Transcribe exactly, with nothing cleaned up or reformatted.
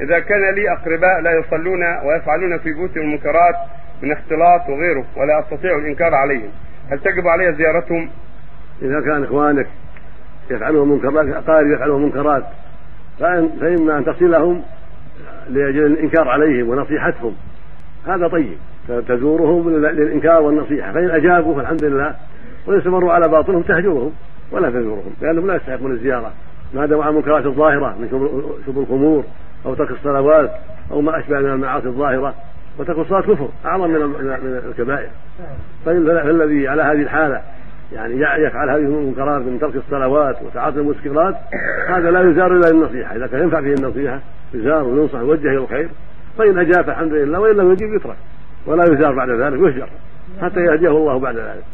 اذا كان لي اقرباء لا يصلون ويفعلون في بيوتهم المنكرات من اختلاط وغيره ولا استطيع الانكار عليهم، هل تجب علي زيارتهم؟ اذا كان اخوانك يفعلون منكرات، اقارب يفعلون منكرات، فاما ان تصلهم لاجل الانكار عليهم ونصيحتهم، هذا طيب، تزورهم للانكار والنصيحه، فان اجابوا فالحمد لله، وان استمروا على باطلهم تهجرهم ولا تزورهم، لانهم لا يستحقون الزياره ما دام عن منكرات الظاهره من شرب الخمور او ترك الصلوات او ما اشبه من المعاصي الظاهره، وترك الصلاه كفر اعظم من الكبائر. فالذي على هذه الحاله يعني يفعل هذه المنكرات من ترك الصلوات وتعاطي المسكرات، هذا لا يزار الا للنصيحه، اذا كان ينفع فيه النصيحه يزار وينصح ويوجه الى الخير، فان اجاب الحمد لله، وان لم يجب يترك ولا يزار بعد ذلك، يهجر حتى يهديه الله بعد ذلك.